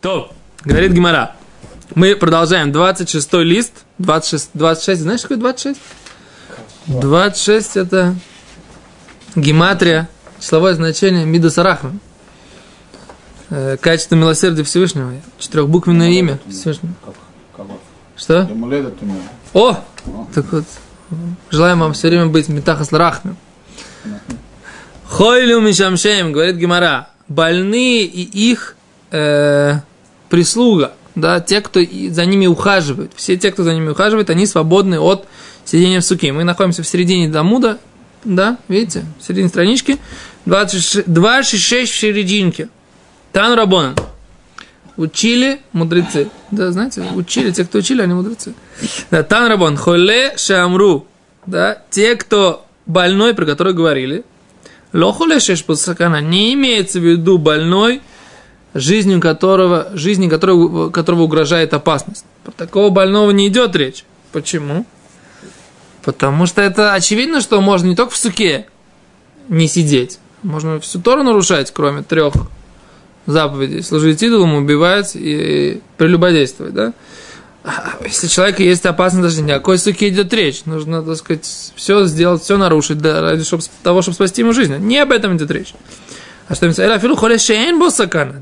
То, говорит Гемара. Мы продолжаем. 26-й лист. 26. Знаешь, какой 26? 26 это гематрия, числовое значение Мидас Рахмим. Качество милосердия Всевышнего. Четырехбуквенное имя Всевышнего. Что? О! Так вот. Желаем вам все время быть Митахас Рахмим. Хойлю мишамшем, говорит Гемара. Больные и их прислуга, да, те, кто за ними ухаживают. Все те, кто за ними ухаживает, они свободны от сидения в суке. Мы находимся в середине Дамуда, да, видите, в середине странички. 266 в серединке. Тан Рабонан. Учили мудрецы. Да, знаете, учили, те, кто учили, они мудрецы. Да, Тан Рабонан. Холе шамру. Да, те, кто больной, про который говорили. Лохоле шеш пасакана. Не имеется в виду больной, жизни которого угрожает опасность. Про такого больного не идет речь. Почему? Потому что это очевидно, что можно не только в суке не сидеть. Можно всю Тору нарушать, кроме 3 заповедей. Служить идолам, убивать и прелюбодействовать. Да? А если у человека есть опасность, даже ни о какой суке идет речь. Нужно, так сказать, все сделать, все нарушить, да, ради того, чтобы спасти ему жизнь. Не об этом идет речь. А что имеется?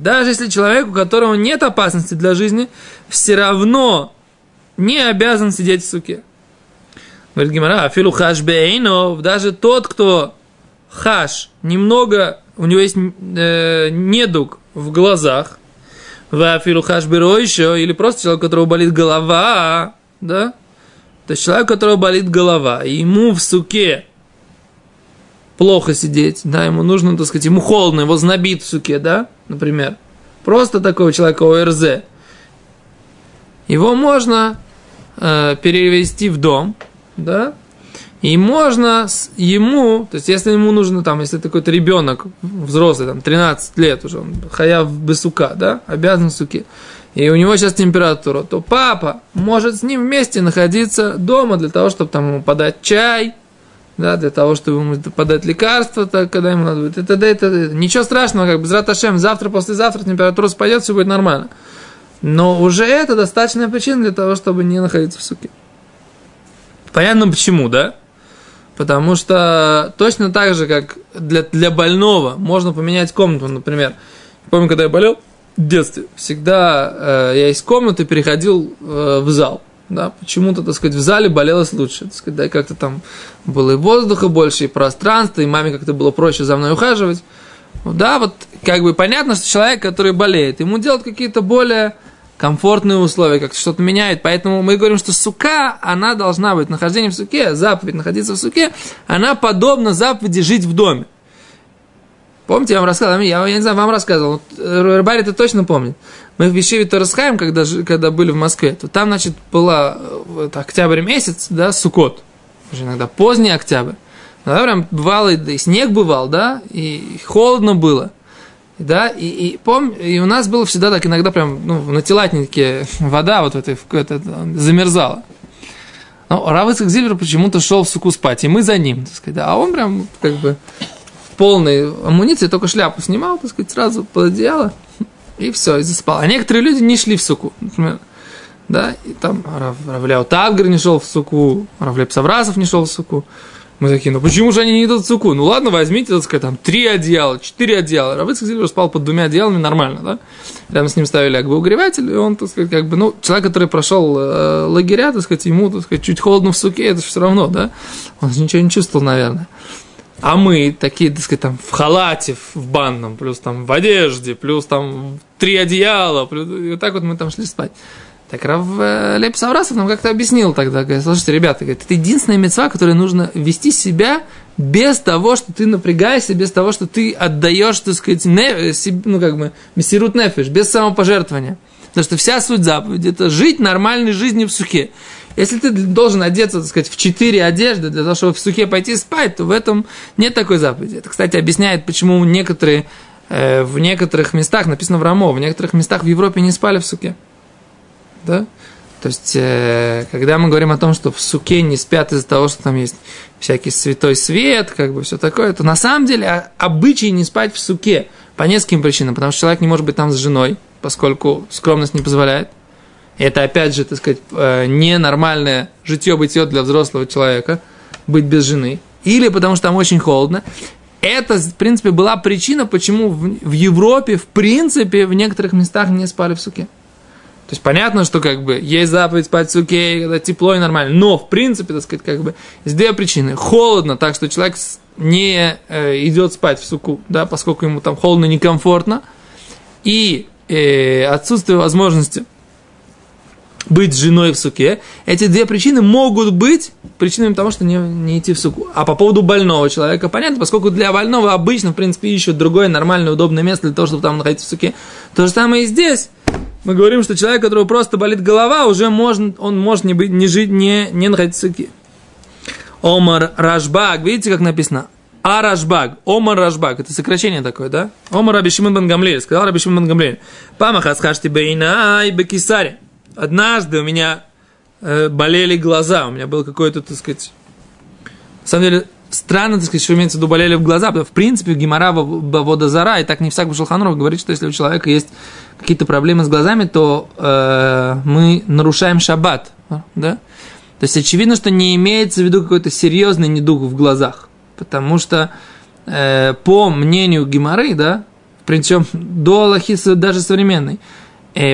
Даже если человек, у которого нет опасности для жизни, все равно не обязан сидеть в суке. Говорит Гемара, афилу хаш бейнов, даже тот, кто хаш, немного, у него есть недуг в глазах, вафилу хаш бейро еще, или просто человек, у которого болит голова, да? То есть человек, у которого болит голова, и ему в суке плохо сидеть, да, ему нужно, так сказать, ему холодно, его знобит в суке, да, например. Просто такого человека ОРЗ. Его можно перевести в дом, да, и можно ему, то есть, если ему нужно, там, если какой-то ребенок взрослый, там, 13 лет уже, он хаяв без сука, да, обязан в суке, и у него сейчас температура, то папа может с ним вместе находиться дома для того, чтобы там ему подать чай, да, для того, чтобы ему подать лекарства, так, когда ему надо будет, это. Ничего страшного, как бы, Безрат Ашем, завтра, послезавтра температура спадет, все будет нормально. Но уже это достаточная причина для того, чтобы не находиться в суке. Понятно почему, да? Потому что точно так же, как для больного можно поменять комнату, например. Помню, когда я болел в детстве, всегда я из комнаты переходил в зал. Да, почему-то, так сказать, в зале болелось лучше, так сказать, да, и как-то там было и воздуха больше, и пространства, и маме как-то было проще за мной ухаживать. Да, вот как бы понятно, что человек, который болеет, ему делают какие-то более комфортные условия, как-то что-то меняет, поэтому мы говорим, что сука, она должна быть, нахождение в суке, заповедь находиться в суке, она подобна заповеди жить в доме. Помните, я вам рассказывал, я не знаю, вам рассказывал, вот, Барри это точно помнит. Мы в Ешиве Торас Хаим, когда были в Москве, то там, значит, была вот, октябрь месяц, да, Суккот, уже иногда поздний октябрь. Иногда прям бывало, и снег бывал, да, и холодно было, да, и у нас было всегда так, иногда прям, ну, на телатнике вода вот в этой, замерзала. Но Рав Ицхак Зильбер почему-то шел в суку спать, и мы за ним, так сказать, да, а он прям, как бы... полной амуниции, только шляпу снимал, так сказать, сразу под одеяло, и все, и засыпал. А некоторые люди не шли в суку, например, да, и там Рав Ляо Тавгер не шел в суку, Рав Лев Саврасов не шел в суку. Мы такие, ну почему же они не идут в суку? Ну ладно, возьмите, так сказать, там 3 одеяла, 4 одеяла. Рав Ицхак Зильбер спал под 2 одеялами, нормально, да. Рядом с ним ставили огнеугреватель, и он, так сказать, как бы, ну, человек, который прошел лагеря, так сказать, ему, так сказать, чуть холодно в суке, это же все равно, да. Он же ничего не чувствовал, наверное. А мы такие, так сказать, там в халате, в банном, плюс там в одежде, плюс там 3 одеяла, плюс... и вот так вот мы там шли спать. Так Рав Лев Саврасов нам как-то объяснил тогда, говорит, слушайте, ребята, говорит, это единственная мицва, которой нужно вести себя без того, что ты напрягаешься, без того, что ты отдаешь, так сказать, ну как бы, мессирут нефиш, без самопожертвования. Потому что вся суть заповеди – это жить нормальной жизнью в суке. Если ты должен одеться, так сказать, в 4 одежды для того, чтобы в суке пойти спать, то в этом нет такой заповеди. Это, кстати, объясняет, почему в некоторых местах, написано в Рамо, в некоторых местах в Европе не спали в суке. Да? То есть, когда мы говорим о том, что в суке не спят из-за того, что там есть всякий святой свет, как бы все такое, то на самом деле обычай не спать в суке по нескольким причинам. Потому что человек не может быть там с женой, поскольку скромность не позволяет. Это, опять же, так сказать, ненормальное житье-бытие для взрослого человека, быть без жены. Или потому что там очень холодно. Это, в принципе, была причина, почему в Европе, в принципе, в некоторых местах не спали в суке. То есть, понятно, что, как бы, есть заповедь спать в суке, когда тепло и нормально. Но, в принципе, так сказать, как бы, есть две причины. Холодно, так что человек не идет спать в суку, да, поскольку ему там холодно, некомфортно. И отсутствие возможности быть женой в суке. Эти две причины могут быть причинами того, что не идти в суку. А по поводу больного человека, понятно, поскольку для больного обычно, в принципе, ищут другое нормальное, удобное место для того, чтобы там находиться в суке. То же самое и здесь. Мы говорим, что человек, у которого просто болит голова, уже он может не жить, не находиться в суке. Омар Рашбаг, видите, как написано? А Рашбаг, Омар Рашбаг, это сокращение такое, да? Омар Раби Шимон бен Гамлиэль, сказал Раби Шимон бен Гамлиэль. Памахас хашти бейнай бекисари. Однажды у меня болели глаза, у меня было какое-то, так сказать... На самом деле, странно, так сказать, что имеется в виду болели в глаза, потому что, в принципе, Гемара Баводазара, и так не всяк Шулхан Арух говорит, что если у человека есть какие-то проблемы с глазами, то мы нарушаем шаббат, да? То есть, очевидно, что не имеется в виду какой-то серьезный недуг в глазах, потому что, по мнению Гемары, да, причем до Алахи даже современной,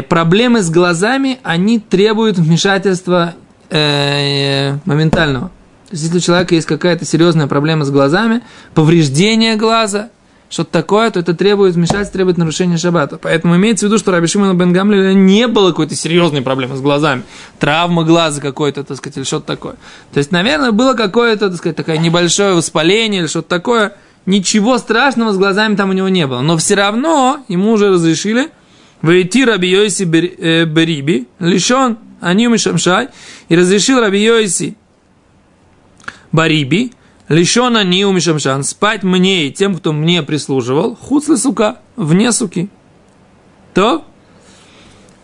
проблемы с глазами, они требуют вмешательства моментального. То есть, если у человека есть какая-то серьезная проблема с глазами, повреждение глаза, что-то такое, то это требует вмешательства, требует нарушения шаббата. Поэтому имеется в виду, что Раби Шимона бен Гамлиэля не было какой-то серьезной проблемы с глазами. Травма глаза какой-то, так сказать, или что-то такое. То есть, наверное, было какое-то, так сказать, такое небольшое воспаление или что-то такое. Ничего страшного с глазами там у него не было. Но все равно ему уже разрешили «Войти Раби Йоси Бериби, лишен Аним и Шамшай», и разрешил Раби Йоси Бариби, лишен Аним и Шамшан, спать мне и тем, кто мне прислуживал, хуцле сука, вне суки. То,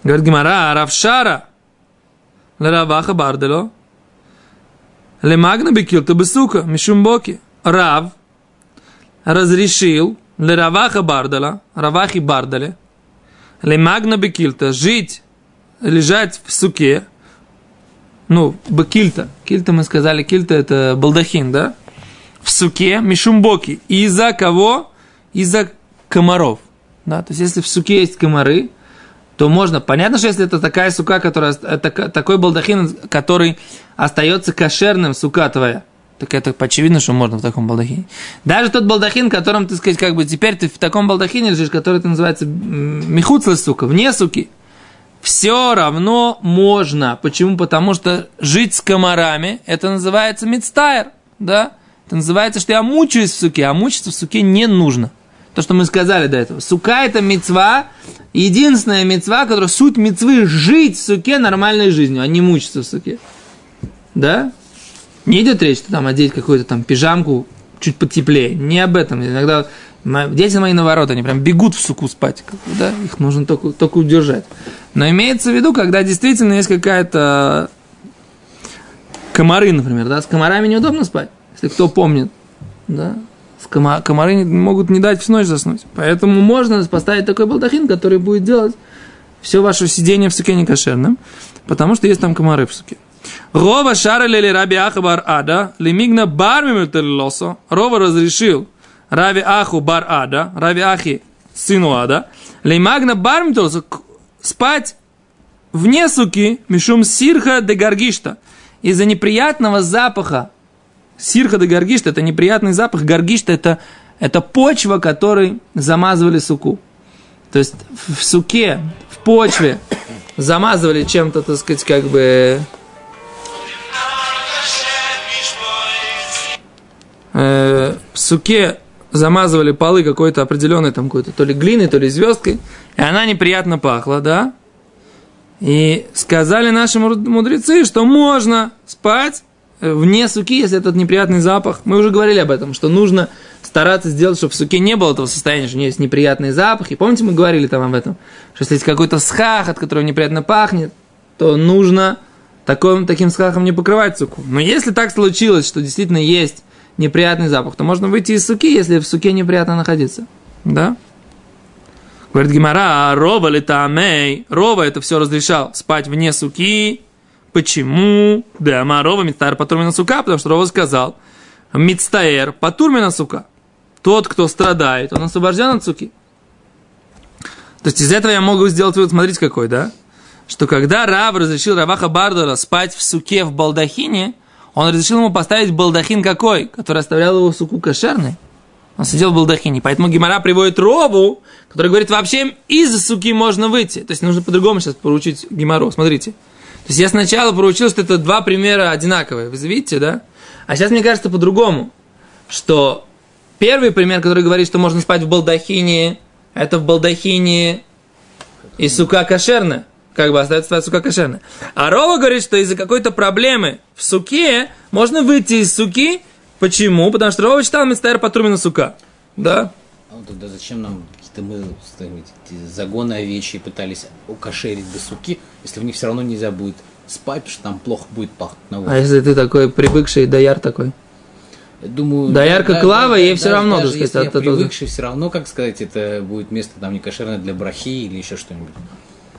говорит Гемара, Равшара, Лераваха Бардело, Лемагна Бекил, то бы сука, Мишумбоки, Рав, разрешил Лераваха Бардела, Равахи Барделе, Лемагна бекильта, жить, лежать в суке, ну, бекильта, кильта мы сказали, кильта это балдахин, да, в суке, мишумбоки, из-за кого? Из-за комаров, да, то есть, если в суке есть комары, то можно, понятно, что если это такая сука, которая, такой балдахин, который остается кошерным, сука твоя, так это очевидно, что можно в таком балдахине. Даже тот балдахин, которым, так сказать, как бы теперь ты в таком балдахине лежишь, который называется михуцла, сука, вне суки, все равно можно. Почему? Потому что жить с комарами, это называется мицтайр, да? Это называется, что я мучаюсь в суке, а мучиться в суке не нужно. То, что мы сказали до этого. Сука – это мицва, единственная мицва, которая суть мицвы – жить в суке нормальной жизнью, а не мучиться в суке. Да? Не идет речь, что там одеть какую-то там пижамку чуть потеплее. Не об этом. Иногда дети мои наоборот, они прям бегут в суку спать. Да? Их нужно только удержать. Но имеется в виду, когда действительно есть какая-то... Комары, например. Да? С комарами неудобно спать, если кто помнит. Да? Комары могут не дать всю ночь заснуть. Поэтому можно поставить такой балдахин, который будет делать все ваше сидение в суке некошерным. Потому что есть там комары в суке. Рова шаралили Раби Аха бар Ада, лимигна бармимутерлосо. Рова разрешил Раби Аху бар Ада, Раби Ахи сыну Ада, лимагна бармимутерлосо, спать вне суки, мишум сирха де гаргишта, из-за неприятного запаха. Сирха де гаргишта – это неприятный запах, гаргишта – это почва, которой замазывали суку. То есть в суке, в почве замазывали чем-то, так сказать, как бы... в суке замазывали полы какой-то определенной, там какой-то то ли глиной, то ли звездкой, и она неприятно пахла, да? И сказали наши мудрецы, что можно спать вне суки, если этот неприятный запах. Мы уже говорили об этом, что нужно стараться сделать, чтобы в суке не было этого состояния, что у нее есть неприятный запах. И помните, мы говорили там об этом, что если есть какой-то схах, от которого неприятно пахнет, то нужно таким схахом не покрывать суку. Но если так случилось, что действительно есть неприятный запах, то можно выйти из суки, если в суке неприятно находиться. Да? Говорит Гемара, Рова летамей. Рова это все разрешал. Спать вне суки. Почему? Да, ама Рова мицтаэр патурмина сука. Потому что Рова сказал, мицтаэр патурмина сука. Тот, кто страдает, он освобожден от суки. То есть из этого я могу сделать вывод, смотрите какой, да? Что когда Рав разрешил Раваха Бардора спать в суке в балдахине, он разрешил ему поставить балдахин какой? Который оставлял его в суку кошерной. Он сидел в балдахине. Поэтому Гемара приводит Рову, который говорит, вообще из суки можно выйти. То есть нужно по-другому сейчас поручить Гемару. Смотрите. То есть я сначала поручил, что это два примера одинаковые. Вы видите, да? А сейчас мне кажется по-другому. Что первый пример, который говорит, что можно спать в балдахине, это в балдахине и сука кошерная. Как бы остается твоя сука кошерная. А Рова говорит, что из-за какой-то проблемы в суке можно выйти из суки. Почему? Потому что Рова читал мицтаэр патурмина сука. Да? А вот тогда зачем нам какие-то загоны овечьи пытались укошерить до суки, если в них все равно нельзя будет спать, потому что там плохо будет пахнуть на воздухе. А если ты такой привыкший, даяр такой? Я думаю, доярка клава, ей все равно, даже так сказать, от привыкший все равно, как сказать, это будет место там не кошерное для брахи или еще что-нибудь.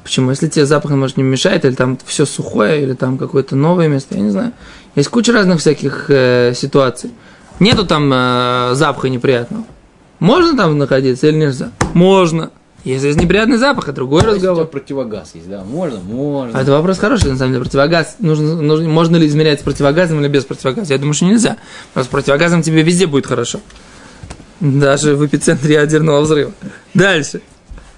Почему? Если тебе запах, может, не мешает, или там все сухое, или там какое-то новое место, я не знаю. Есть куча разных всяких ситуаций. Нету там запаха неприятного. Можно там находиться или нельзя? Можно. Если есть неприятный запах, это другой разговор. Противогаз есть, да? Можно, можно. А это вопрос хороший, на самом деле. Противогаз, можно ли измерять с противогазом или без противогаза? Я думаю, что нельзя. Но с противогазом тебе везде будет хорошо. Даже в эпицентре ядерного взрыва. Дальше.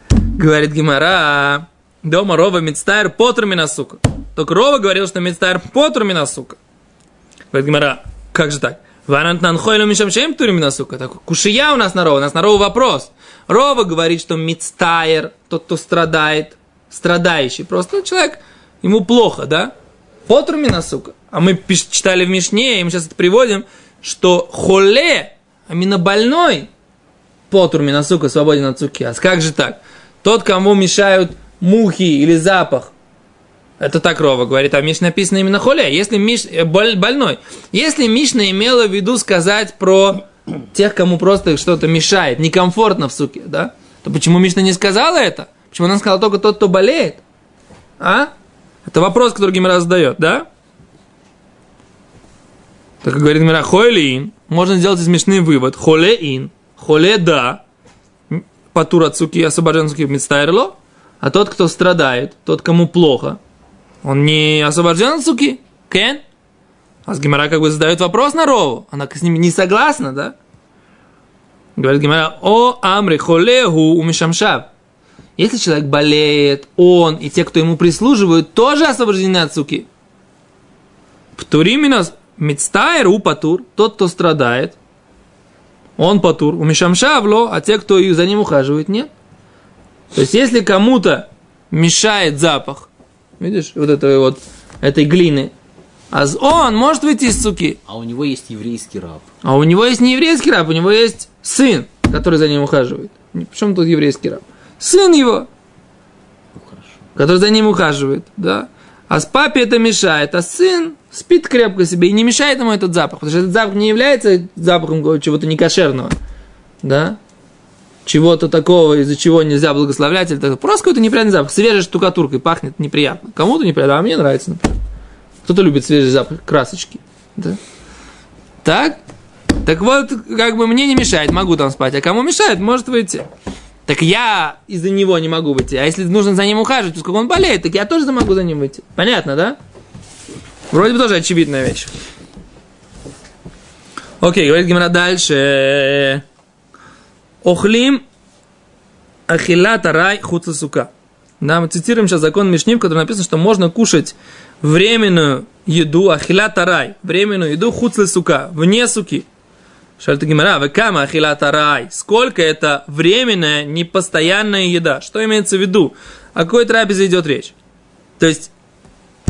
Говорит Гемара... Дома Рова мицтаэр патурмина сука. Только Рова говорил, что мицтаэр патурмина сука. Говорит Гемара, как же так? Варант нанхойлю мишам шеем турмина сука. Так кушия у нас на Рова. У нас на Рова вопрос. Рова говорит, что мицтаэр, тот, кто страдает, страдающий. Просто человек, ему плохо, да? Патурмина сука. А мы читали в Мишне, и мы сейчас это приводим, что холе, а именно больной, патурмина сука, свободен от суки. А как же так? Тот, кому мешают мухи или запах. Это так Рова говорит, а в Мишне написано именно холе, если больной. Если Мишна имела в виду сказать про тех, кому просто что-то мешает, некомфортно в суке, да? То почему Мишна не сказала это? Почему она сказала только тот, кто болеет? А? Это вопрос, который Гемара задает, да? Так говорит Гемара, холеин. Можно сделать из Мишны вывод. Холеин. Холе да. Патур от суки, освобожден суки мицтаэрло. А тот, кто страдает, тот, кому плохо, он не освобожден от суки? Кен? А с Гемара как бы задает вопрос на Рову. Она с ним не согласна, да? Говорит Гемара, о амри холегу умишамшав. Если человек болеет, он и те, кто ему прислуживают, тоже освобождены от суки. Птуримина мицтаэр у патур, тот, кто страдает, он патур, умишамшавло, а те, кто за ним ухаживает, нет. То есть, если кому-то мешает запах, видишь, вот этой вот, этой глины, а он может выйти из суки. А у него есть еврейский раб. А у него есть не еврейский раб, у него есть сын, который за ним ухаживает. Причем тут еврейский раб? Сын его, ну, хорошо, который за ним ухаживает, да. А с папе это мешает, а сын спит крепко себе и не мешает ему этот запах, потому что этот запах не является запахом чего-то некошерного, да. Чего-то такого, из-за чего нельзя благословлять, или так. Просто какой-то неприятный запах. Свежей штукатуркой пахнет неприятно. Кому-то неприятно, а мне нравится, например. Кто-то любит свежий запах красочки. Да? Так? Так вот, как бы мне не мешает, могу там спать. А кому мешает, может выйти. Так я из-за него не могу выйти. А если нужно за ним ухаживать, поскольку он болеет, так я тоже могу за ним выйти. Понятно, да? Вроде бы тоже очевидная вещь. Окей, говорит Гемара дальше. Охлим ахилата рай хуца сука. Да, мы цитируем сейчас закон Мишни, в котором написано, что можно кушать временную еду, ахилата рай, временную еду хуца сука, вне суки. Шальта Гемара, векама ахилата рай. Сколько это временная, непостоянная еда? Что имеется в виду? О какой трапезе идет речь? То есть,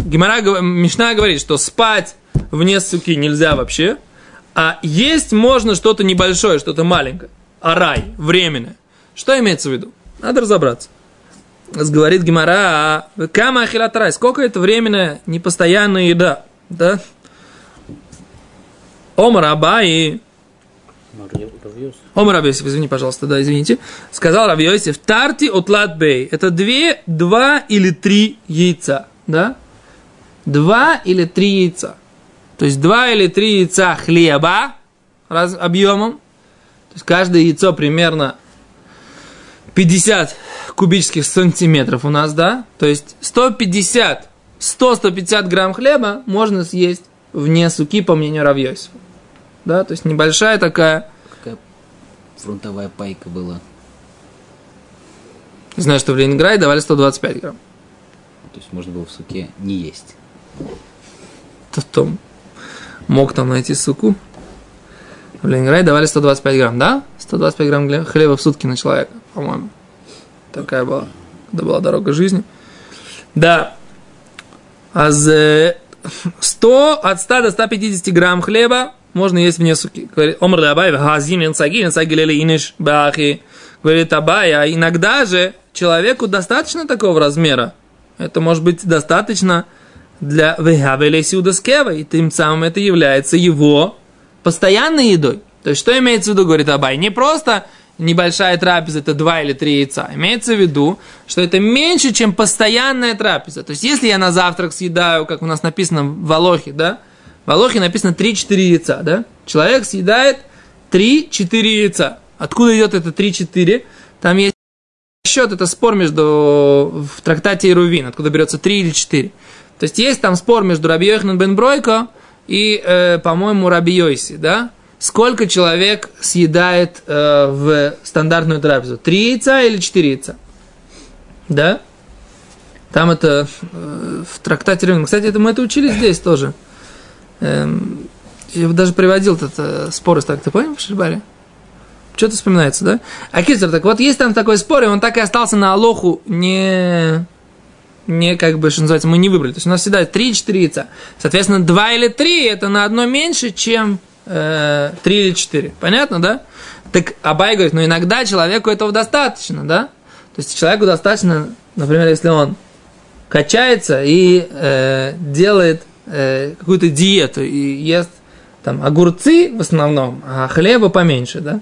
Мишна говорит, что спать вне суки нельзя вообще, а есть можно что-то небольшое, что-то маленькое. Арай, временно. Что имеется в виду? Надо разобраться. Говорит Гемара, кама ахилат рай, сколько это временная, непостоянная еда, да? Омар Абай, Омар Рав Йосеф, извини, пожалуйста, да, извините. Сказал Рав Йосеф, тарти отлат бей. Это 2, 2 или 3 яйца, да? 2 или 3 яйца. То есть 2 или 3 яйца хлеба объемом. То есть каждое яйцо примерно 50 кубических сантиметров у нас, да? То есть 100-150 грамм хлеба можно съесть вне суки, по мнению Рав Йосефа. Да, то есть небольшая такая... Какая фронтовая пайка была? Знаю, что в Ленинграде давали 125 грамм. То есть можно было в суке не есть. Том мог там найти суку. В Ленинграде давали 125 грамм, да? 125 грамм хлеба в сутки на человека, по-моему. Такая была, когда была дорога жизни. Да. А 100 до 150 грамм хлеба можно есть вне суки. Говорит, Омар Дабаев, газин, инсаги, инсаги, лили, иниш, бахи. Говорит, Абай, а иногда же человеку достаточно такого размера. Это может быть достаточно для вегавелей сиудаскева. И тем самым это является его постоянной едой. То есть, что имеется в виду, говорит Абай, не просто небольшая трапеза, это 2 или 3 яйца. Имеется в виду, что это меньше, чем постоянная трапеза. То есть, если я на завтрак съедаю, как у нас написано в Алохе, да? В Алохе написано 3-4 яйца, да? Человек съедает 3-4 яйца. Откуда идет это 3-4? Там есть счет, это спор между в трактате Ирувин, откуда берется 3 или 4. То есть, есть там спор между Раби Йоханан бен Бройко и, по-моему, Раби Йоси, да? Сколько человек съедает в стандартную трапезу? 3 яйца или 4 яйца? Да? Там это в трактате Ирувин. Кстати, это мы это учили здесь тоже. Я даже приводил этот спор из трактата, понял, в Шишбаре? Что-то вспоминается, да? Акицер, так вот есть там такой спор, и он так и остался на Алоху не как бы, что называется, мы не выбрали. То есть у нас всегда 3-4 яйца. Соответственно, 2 или 3 это на одно меньше, чем 3 или 4. Понятно, да? Так Абай говорит, ну иногда человеку этого достаточно, да? То есть человеку достаточно, например, если он качается и делает какую-то диету и ест там огурцы в основном, а хлеба поменьше, да?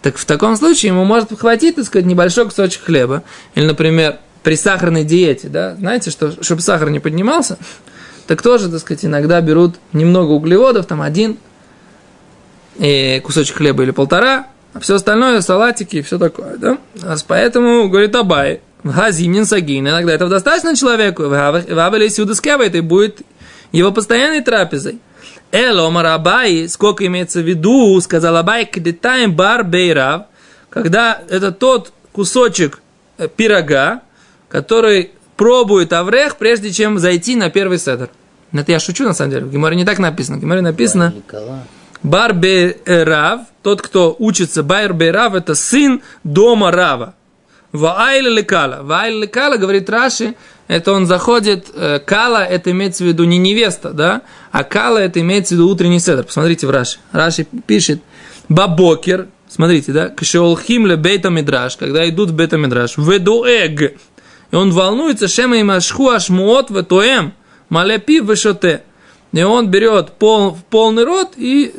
Так в таком случае ему может хватить, так сказать, небольшой кусочек хлеба. Или, например, при сахарной диете, да, знаете, что, чтобы сахар не поднимался, так тоже, так сказать, иногда берут немного углеводов, там 1 кусочек хлеба или 1,5, а все остальное, салатики и все такое, да? Поэтому, говорит Абай, газинин сагин, иногда этого достаточно человеку, вавели сюдаскева, это будет его постоянной трапезой. Эло, Омар Абай, сколько имеется в виду, сказал Абай, кдитайм бар бейрав, когда это тот кусочек пирога, который пробует Аврех, прежде чем зайти на первый седер. Это я шучу, на самом деле. В Гемаре не так написано. В Гемаре написано бар бейрав, тот, кто учится, бар бейрав, это сын дома Рава. Ваайль лекала, говорит Раши, это он заходит, кала, это имеется в виду не невеста, да, а кала, это имеется в виду утренний седр. Посмотрите в Раши. Раши пишет, бабокер, смотрите, да, кшеолхим ле бейтамидраш, когда идут в бейтамидраш, ведуэг, и он волнуется, шема и машху ашмуот ветуэм, маляпи вешоте, и он берет полный рот и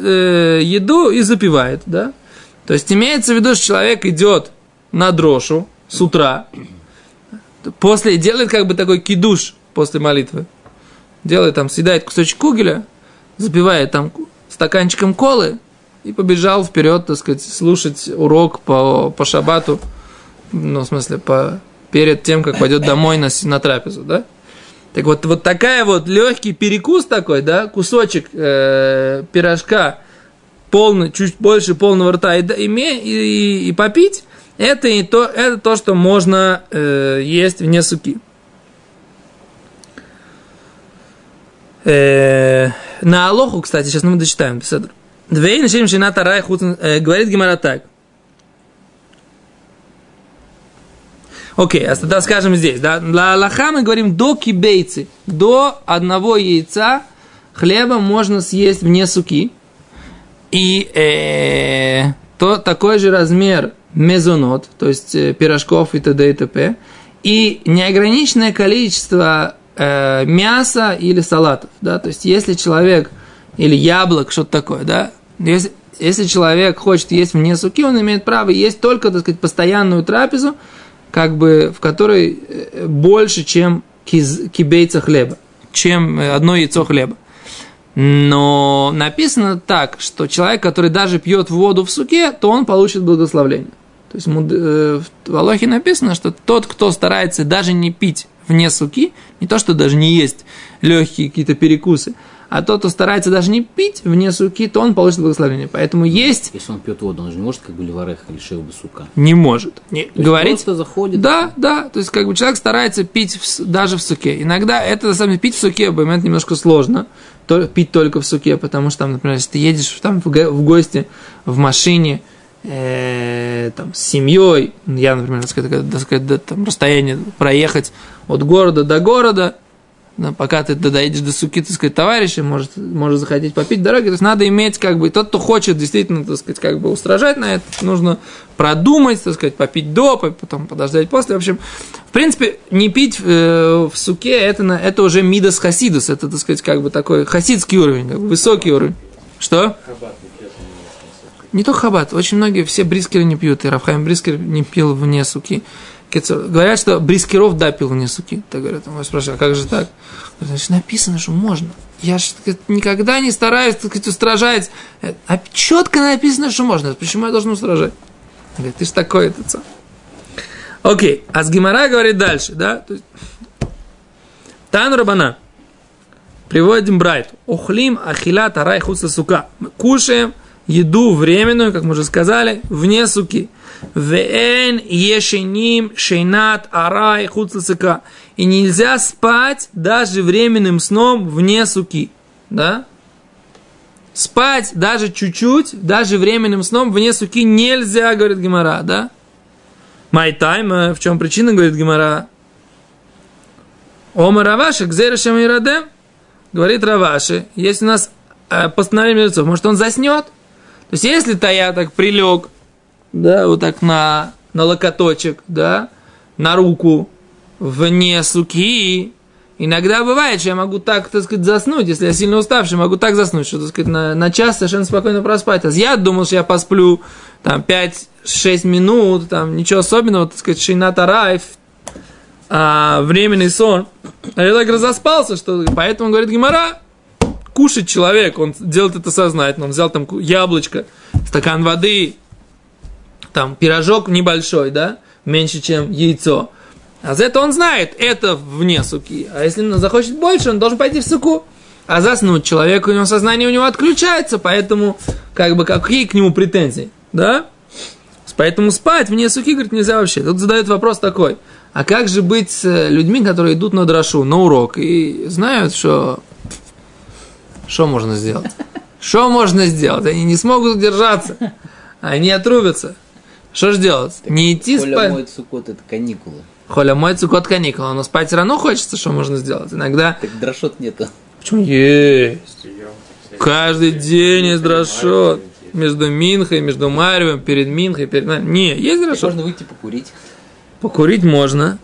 еду и запивает, да. То есть имеется в виду, что человек идет на дрошу с утра, после делает как бы такой кидуш после молитвы, делает там, съедает кусочек кугеля, запивает там стаканчиком колы и побежал вперед, так сказать, слушать урок по шабату, ну, в смысле, перед тем, как пойдет домой на трапезу, да? Так вот, вот такая вот легкий перекус такой, да, кусочек пирожка, полный, чуть больше полного рта и попить, это то, что можно есть вне суки. На Алоху, кстати, сейчас мы дочитаем, Беседр. Двейн шим шина тарай хутн, говорит Гемара так. Окей, а тогда скажем здесь, да. Для Алоха мы говорим до кибейцы, до 1 яйца хлеба можно съесть вне суки. И то такой же размер мезонот, то есть пирожков и т.д. и т.п. И неограниченное количество мяса или салатов, да, то есть если человек, или яблок, что-то такое, да, если, если человек хочет есть вне суки, он имеет право есть только, так сказать, постоянную трапезу, как бы в которой больше, чем кибейца хлеба, чем одно яйцо хлеба. Но написано так, что человек, который даже пьет воду в суке, то он получит благословение. То есть в Алохе написано, что тот, кто старается даже не пить вне суки, не то, что даже не есть легкие какие-то перекусы, а тот, кто старается даже не пить вне суки, то он получит благословение. Поэтому есть... Если он пьет воду, он же не может, как бы, леварех или шею бы сука. Не может. Не. Говорить... Просто заходит... Да, да. То есть, как бы, человек старается пить даже в суке. Иногда это, на самом деле, пить в суке, бывает немножко сложно. Пить только в суке, потому что, там, например, если ты едешь там, в гости, в машине, там, с семьей, я, например, так сказать, там, расстояние проехать от города до города, но пока ты доедешь до суки, так сказать, товарищи, может захотеть попить дороги. То есть надо иметь, как бы, тот, кто хочет действительно, так сказать, как бы устражать на это, нужно продумать, так сказать, попить до, потом подождать после. В общем, в принципе, не пить в суке, это уже мидас хасидус, это, так сказать, как бы такой хасидский уровень, как бы высокий уровень. Что? Хаббат не пьет. Не только хаббат, очень многие, все брискеры не пьют, и Рав Хаим Брискер не пил вне суки. Говорят, что брискеров да пил вне суки. Так говорят, я спрашиваю, а как же так? Значит, написано, что можно. Я же никогда не стараюсь, так сказать, устражать. А четко написано, что можно. Почему я должен устражать? Говорит, ты ж такой этот сам. Окей, а с Гемара говорит дальше, да? Тан Рабана. Приводим Брайту. Охлим ахила тарай хуса сука. Мы кушаем еду временную, как мы уже сказали, вне суки. Вен ешеним шейнат арай хуцласыка. И нельзя спать даже временным сном вне суки. Да? Спать даже чуть-чуть, даже временным сном вне суки нельзя, говорит Гемара, да? My time, в чем причина, говорит Гемара? Ома Раваши, кзерешем и радем, говорит Раваши, если у нас постановление мудрецов, может он заснет? То есть, если-то я так прилег, да, вот так на локоточек, да, на руку, вне суки, иногда бывает, что я могу так, так сказать, заснуть, если я сильно уставший, могу так заснуть, что, так сказать, на час совершенно спокойно проспать. А я думал, что я посплю, там, 5-6 минут, там, ничего особенного, так сказать, шейнат арай, временный сон. А я так разоспался, что, поэтому, говорит Гемара, кушать человек, он делает это сознательно, он взял там яблочко, стакан воды, там пирожок небольшой, да, меньше, чем яйцо. А за это он знает, это вне суки. А если он захочет больше, он должен пойти в суку. А заснуть человеку, у него сознание у него отключается, поэтому, как бы, какие к нему претензии, да? Поэтому спать вне суки, говорит, нельзя вообще. Тут задают вопрос такой, а как же быть с людьми, которые идут на драшу, на урок, и знают, что... Что можно сделать? Что можно сделать? Они не смогут удержаться. Они отрубятся. Что же делать? Так не идти спать. Холя моет сукот, это каникулы. Холя моет сукот, каникулы. Но спать все равно хочется, что можно сделать. Иногда... Так дрошот нету. Почему? Есть. Каждый день есть дрошот. Между Минхой, между Марьевым, перед Минхой, перед Марьевым. Не, есть дрошот. Можно выйти покурить. Покурить можно.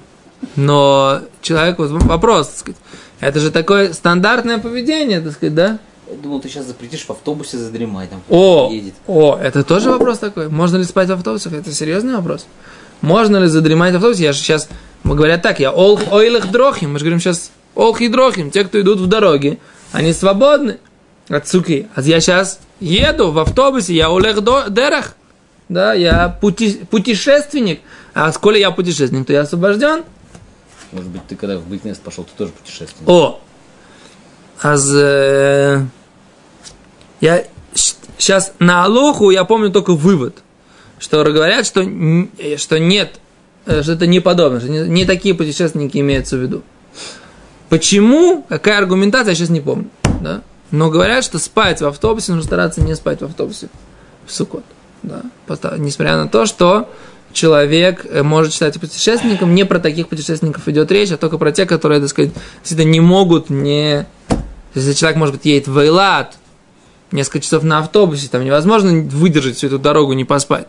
Но человек... Вот вопрос, так сказать. Это же такое стандартное поведение, так сказать, да? Я думал, ты сейчас запретишь в автобусе задремать. Там, это тоже вопрос такой. Можно ли спать в автобусах? Это серьезный вопрос. Можно ли задремать в автобусе? Я же сейчас, говорят так, я ойлых дрохим. Мы же говорим сейчас олх и дрохим. Те, кто идут в дороге, они свободны от суки. А я сейчас еду в автобусе, я олех дерах. Да, я путешественник. А коли я путешественник, то я освобожден. Может быть, ты когда в Бейтнес пошел, ты тоже путешественник. Я сейчас на Алоху я помню только вывод, что говорят, что нет, что это не подобно, что не такие путешественники имеются в виду. Почему? Какая аргументация, я сейчас не помню. Да? Но говорят, что спать в автобусе, нужно стараться не спать в автобусе в Суккот. Да? Несмотря на то, что... человек может считаться путешественником, не про таких путешественников идет речь, а только про тех, которые, так сказать, действительно не могут, не... Если человек, может быть, едет в Эйлат, несколько часов на автобусе, там невозможно выдержать всю эту дорогу, не поспать.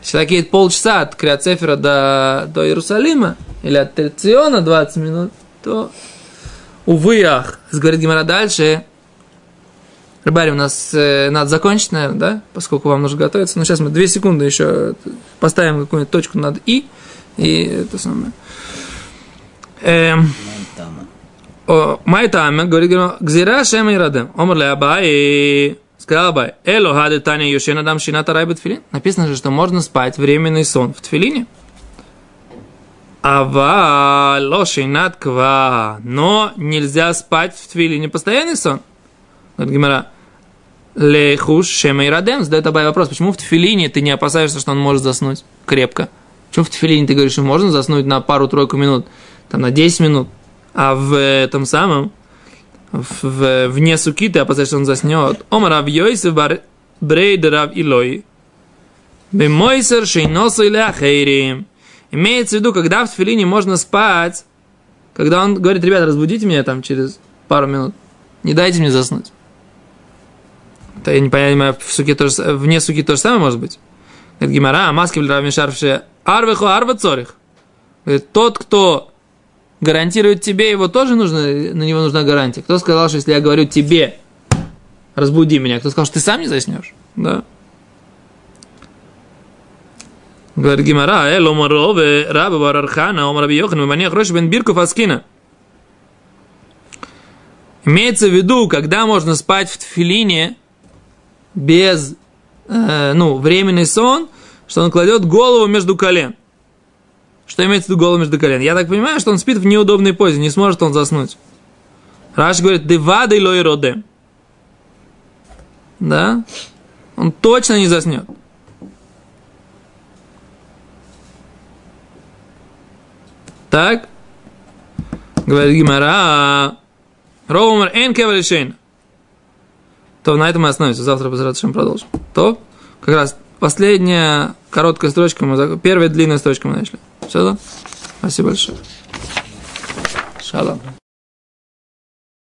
Если человек едет полчаса от Криат-Сефера до Иерусалима, или от Терциона 20 минут, то, увы, ах, говорит Гемара дальше, Рыбарь у нас надо закончить, наверное, да, поскольку вам нужно готовиться. Но сейчас мы 2 секунды еще поставим какую-нибудь точку над и это самое. Майтаме, говорит, гзира шема и радем. Омр ле Абай, сказал Абай, эло хады таня юшена дам шина тарай бетфилин. Написано же, что можно спать временный сон в тфилине. Ава лошинат ква, но нельзя спать в тфилине постоянный сон. Говорит Гимара, лехуш шема и радем. Задает Абай вопрос, почему в тфилине ты не опасаешься, что он может заснуть крепко? Почему в тфилине ты говоришь, что можно заснуть на пару-тройку минут, там на 10 минут? А в том самом, вне суки ты опасаешься, что он заснет. Омар Рав-Йосеф бар брейд Рав-Илой. Бемойсер шейносу или ахейрим. Имеется в виду, когда в тфилине можно спать, когда он говорит, ребята, разбудите меня там через пару минут, не дайте мне заснуть. Это я не понимаю, в суке тоже, вне суки то же самое может быть. Говорит Гимара, маски в Рав-Мишарфше арвеху арвацорих. Говорит, тот, кто гарантирует тебе, его тоже нужно, на него нужна гарантия. Кто сказал, что если я говорю тебе, разбуди меня, кто сказал, что ты сам не заснешь? Да. Говорит Гимара, ломарове, раба барархана, омарабиохан, маманех, роши бен бирков аскина. Имеется в виду, когда можно спать в тфилине без, временный сон, что он кладет голову между колен. Что имеется в виду голову между колен? Я так понимаю, что он спит в неудобной позе, не сможет он заснуть. Раш говорит, девады лой роде. Да? Он точно не заснет. Так? Говорит Гимара. Ровумер эн кевалишейн. То на этом мы остановимся. Завтра по Заратушем продолжим. То как раз последняя короткая строчка, первая длинная строчка мы нашли. Все, да? Спасибо большое. Шалом.